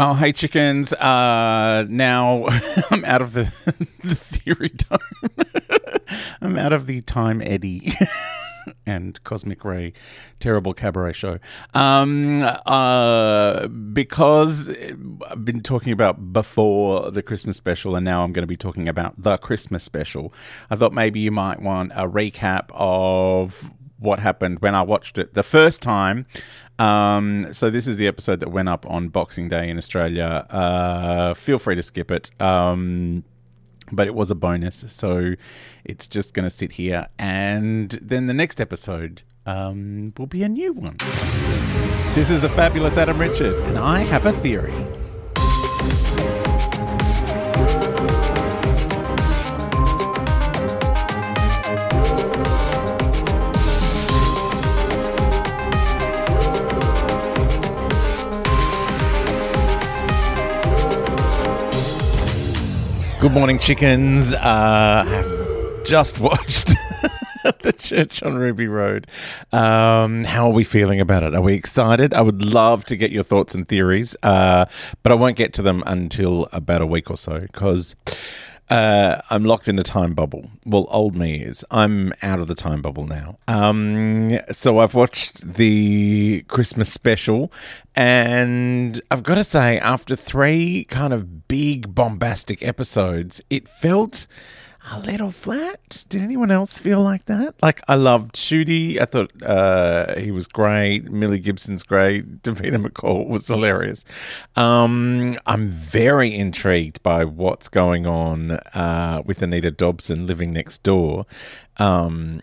Oh, hi, chickens. Now I'm out of the theory time. I'm out of the Time Eddie and Cosmic Ray terrible cabaret show. Because I've been talking about before the Christmas special, and now I'm going to be talking about the Christmas special. I thought maybe you might want a recap of what happened when I watched it the first time. So this is the episode that went up on Boxing Day in Australia. Feel free to skip it. But it was a bonus, so it's just going to sit here. And then the next episode will be a new one. This is the fabulous Adam Richard, and I have a theory. Good morning, chickens. I've just watched The Church on Ruby Road. How are we feeling about it? Are we excited? I would love to get your thoughts and theories, but I won't get to them until about a week or so because I'm locked in a time bubble. Well, old me is. I'm out of the time bubble now. So I've watched the Christmas special, and I've got to say, after three kind of big bombastic episodes, it felt a little flat. Did anyone else feel like that? Like, I loved Shudi. I thought he was great. Millie Gibson's great. Davina McCall was hilarious. I'm very intrigued by what's going on with Anita Dobson living next door and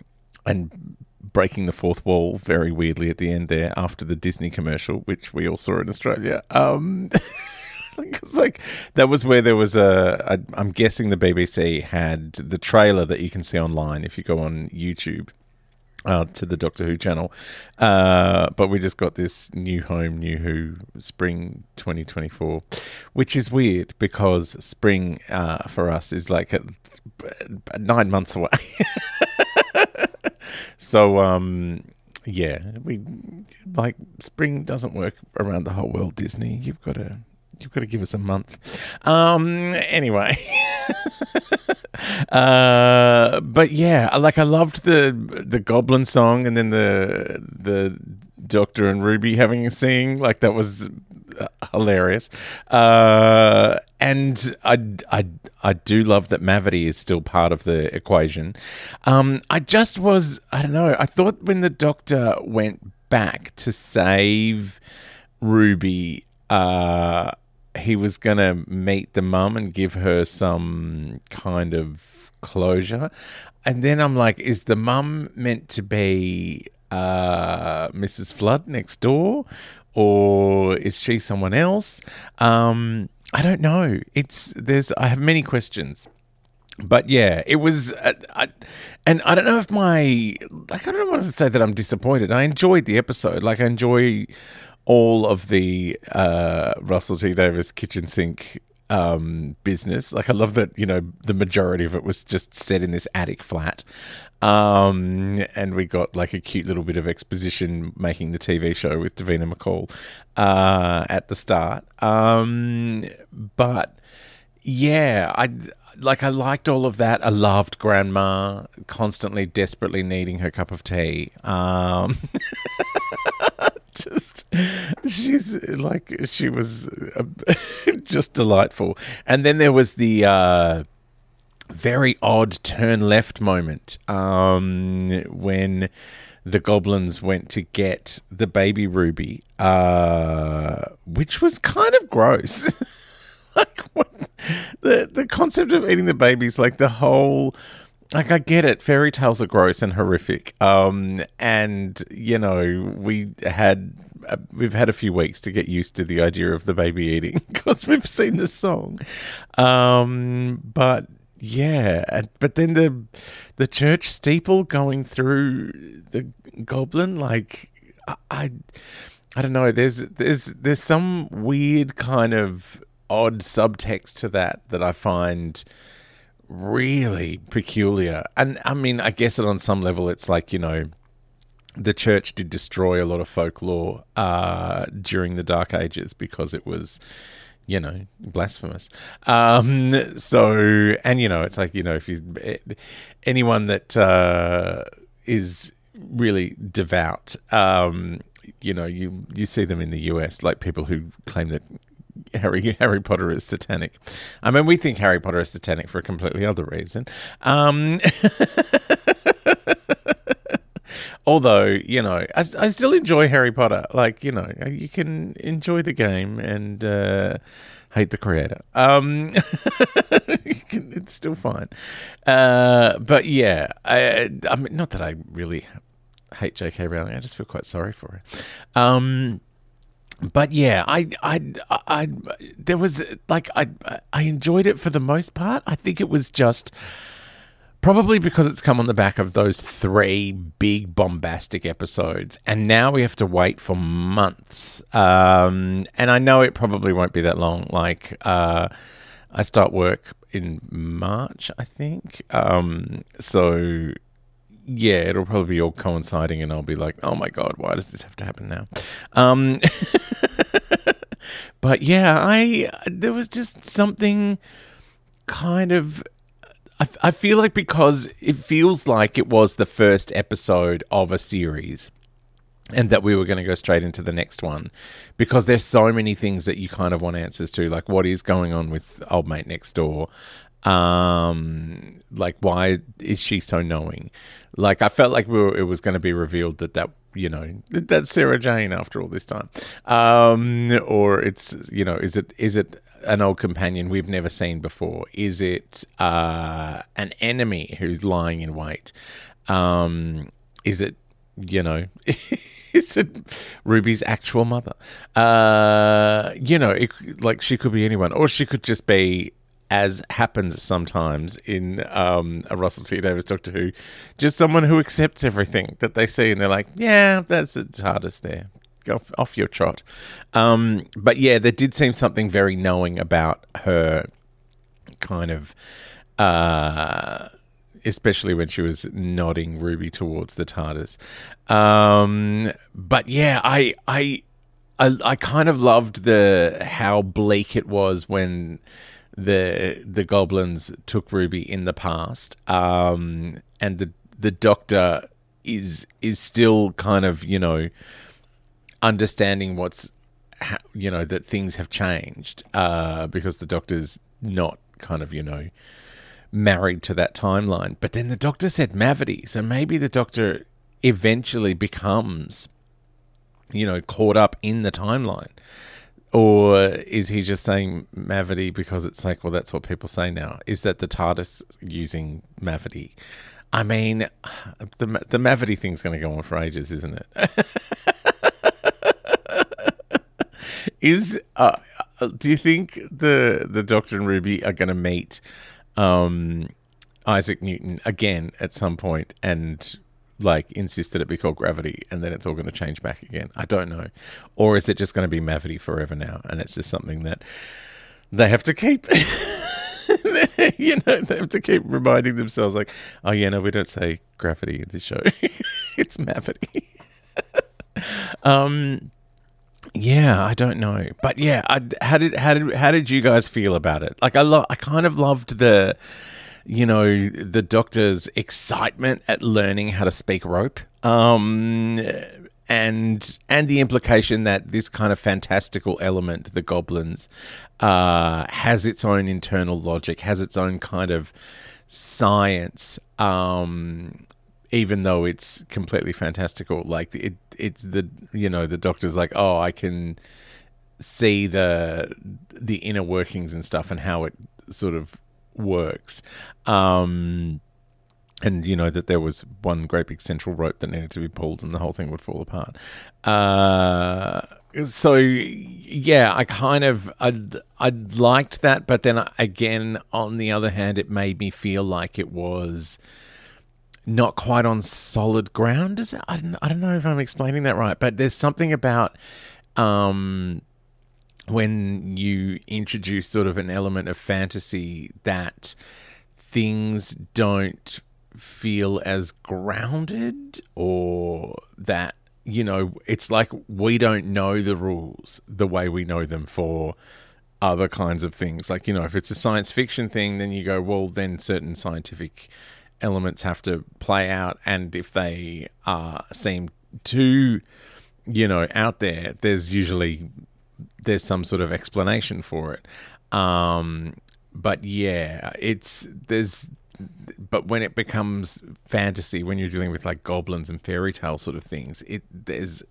breaking the fourth wall very weirdly at the end there after the Disney commercial, which we all saw in Australia. Because, like, that was where there was I'm guessing the BBC had the trailer that you can see online if you go on YouTube to the Doctor Who channel. But we just got this New Home, New Who Spring 2024, which is weird because spring for us is like 9 months away. So, yeah, we like spring doesn't work around the whole world, Disney. You've got to give us a month. Anyway. But yeah, like I loved the Goblin song and then the Doctor and Ruby having a sing. Like that was hilarious. And I do love that Mavity is still part of the equation. I don't know. I thought when the Doctor went back to save Ruby, he was going to meet the mum and give her some kind of closure. And then I'm like, is the mum meant to be Mrs. Flood next door? Or is she someone else? I don't know. I have many questions. But yeah, it was, and I don't know if I don't want to say that I'm disappointed. I enjoyed the episode. Like I enjoy all of the Russell T. Davis kitchen sink business. Like, I love that, you know, the majority of it was just set in this attic flat. And we got like a cute little bit of exposition making the TV show with Davina McCall at the start. But yeah, I liked all of that. I loved Grandma constantly, desperately needing her cup of tea. Just, she's like, she was just delightful. And then there was the very odd turn left moment when the goblins went to get the baby Ruby, which was kind of gross. Like, what, the concept of eating the babies, like the whole... Like, I get it. Fairy tales are gross and horrific. And, you know, we've had a few weeks to get used to the idea of the baby eating because we've seen the song. But, yeah. But then the church steeple going through the goblin, like, I don't know. There's some weird kind of odd subtext to that I find... really peculiar. And I mean, I guess that on some level it's like, you know, the church did destroy a lot of folklore during the Dark Ages because it was, you know, blasphemous. So, and you know, it's like, you know, if anyone that is really devout, you know, you see them in the US, like people who claim that Harry Potter is satanic. I mean, we think Harry Potter is satanic for a completely other reason. Although, you know, I still enjoy Harry Potter. Like, you know, you can enjoy the game and hate the creator. It's still fine. But yeah, I mean, not that I really hate J.K. Rowling. I just feel quite sorry for her. But yeah, I there was like, I enjoyed it for the most part. I think it was just probably because it's come on the back of those three big bombastic episodes, and now we have to wait for months. And I know it probably won't be that long. Like, I start work in March, I think. So. Yeah, it'll probably be all coinciding and I'll be like, oh my God, why does this have to happen now? But yeah, there was just something kind of... I feel like because it feels like it was the first episode of a series and that we were going to go straight into the next one because there's so many things that you kind of want answers to, like what is going on with old mate next door? Like, why is she so knowing? Like, I felt like it was going to be revealed that, you know, that's Sarah Jane after all this time. Or it's, you know, is it an old companion we've never seen before? Is it an enemy who's lying in wait? Is it, you know... It's Ruby's actual mother. You know, like, she could be anyone. Or she could just be, as happens sometimes in a Russell T. Davis Doctor Who, just someone who accepts everything that they see and they're like, yeah, that's the TARDIS there. Go off your trot. But, yeah, there did seem something very knowing about her kind of... especially when she was nodding Ruby towards the TARDIS. But yeah, I kind of loved how bleak it was when the goblins took Ruby in the past. And the Doctor is still kind of, you know, understanding what's, you know, that things have changed, because the Doctor's not kind of, you know, married to that timeline. But then the Doctor said Mavity, so maybe the Doctor eventually becomes, you know, caught up in the timeline. Or is he just saying Mavity because it's like, well, that's what people say now? Is that the TARDIS using Mavity? I mean, the Mavity thing's going to go on for ages, isn't it? Do you think the Doctor and Ruby are going to meet Isaac Newton again at some point and like insist that it be called Gravity and then it's all going to change back again? I don't know. Or is it just going to be Mavity forever now and it's just something that they have to keep... you know, they have to keep reminding themselves like, oh yeah, no, we don't say Gravity in this show. It's Mavity. Yeah, I don't know. But yeah, how did you guys feel about it? Like I kind of loved the, you know, the Doctor's excitement at learning how to speak rope. And the implication that this kind of fantastical element, the goblins, has its own internal logic, has its own kind of science, even though it's completely fantastical. Like it's the, you know, the Doctor's like, oh, I can see the inner workings and stuff and how it sort of works. And, you know, that there was one great big central rope that needed to be pulled and the whole thing would fall apart. So, yeah, I liked that. But then, again, on the other hand, it made me feel like it was not quite on solid ground. I don't know if I'm explaining that right. But there's something about... when you introduce sort of an element of fantasy that things don't feel as grounded, or that, you know, it's like we don't know the rules the way we know them for other kinds of things. Like, you know, if it's a science fiction thing, then you go, well, then certain scientific elements have to play out, and if they seem too, you know, out there, there's some sort of explanation for it. But yeah, but when it becomes fantasy, when you're dealing with like goblins and fairy tale sort of things, there's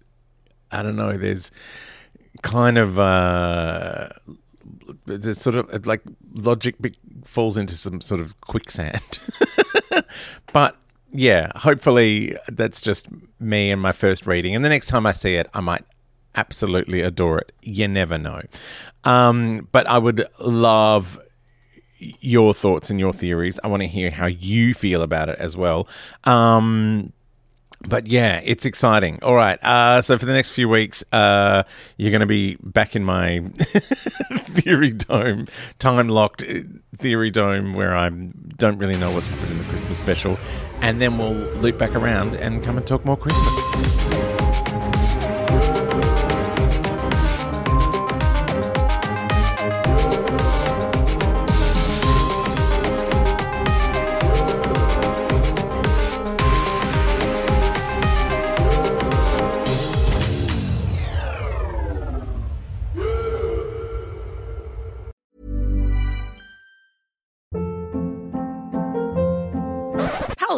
sort of like logic falls into some sort of quicksand. But yeah, hopefully that's just me and my first reading. And the next time I see it, I might absolutely adore it. You never know. But I would love your thoughts and your theories. I want to hear how you feel about it as well. But yeah, it's exciting. All right. So for the next few weeks, you're going to be back in my theory dome, time-locked theory dome, where I don't really know what's happened in the Christmas special. And then we'll loop back around and come and talk more Christmas.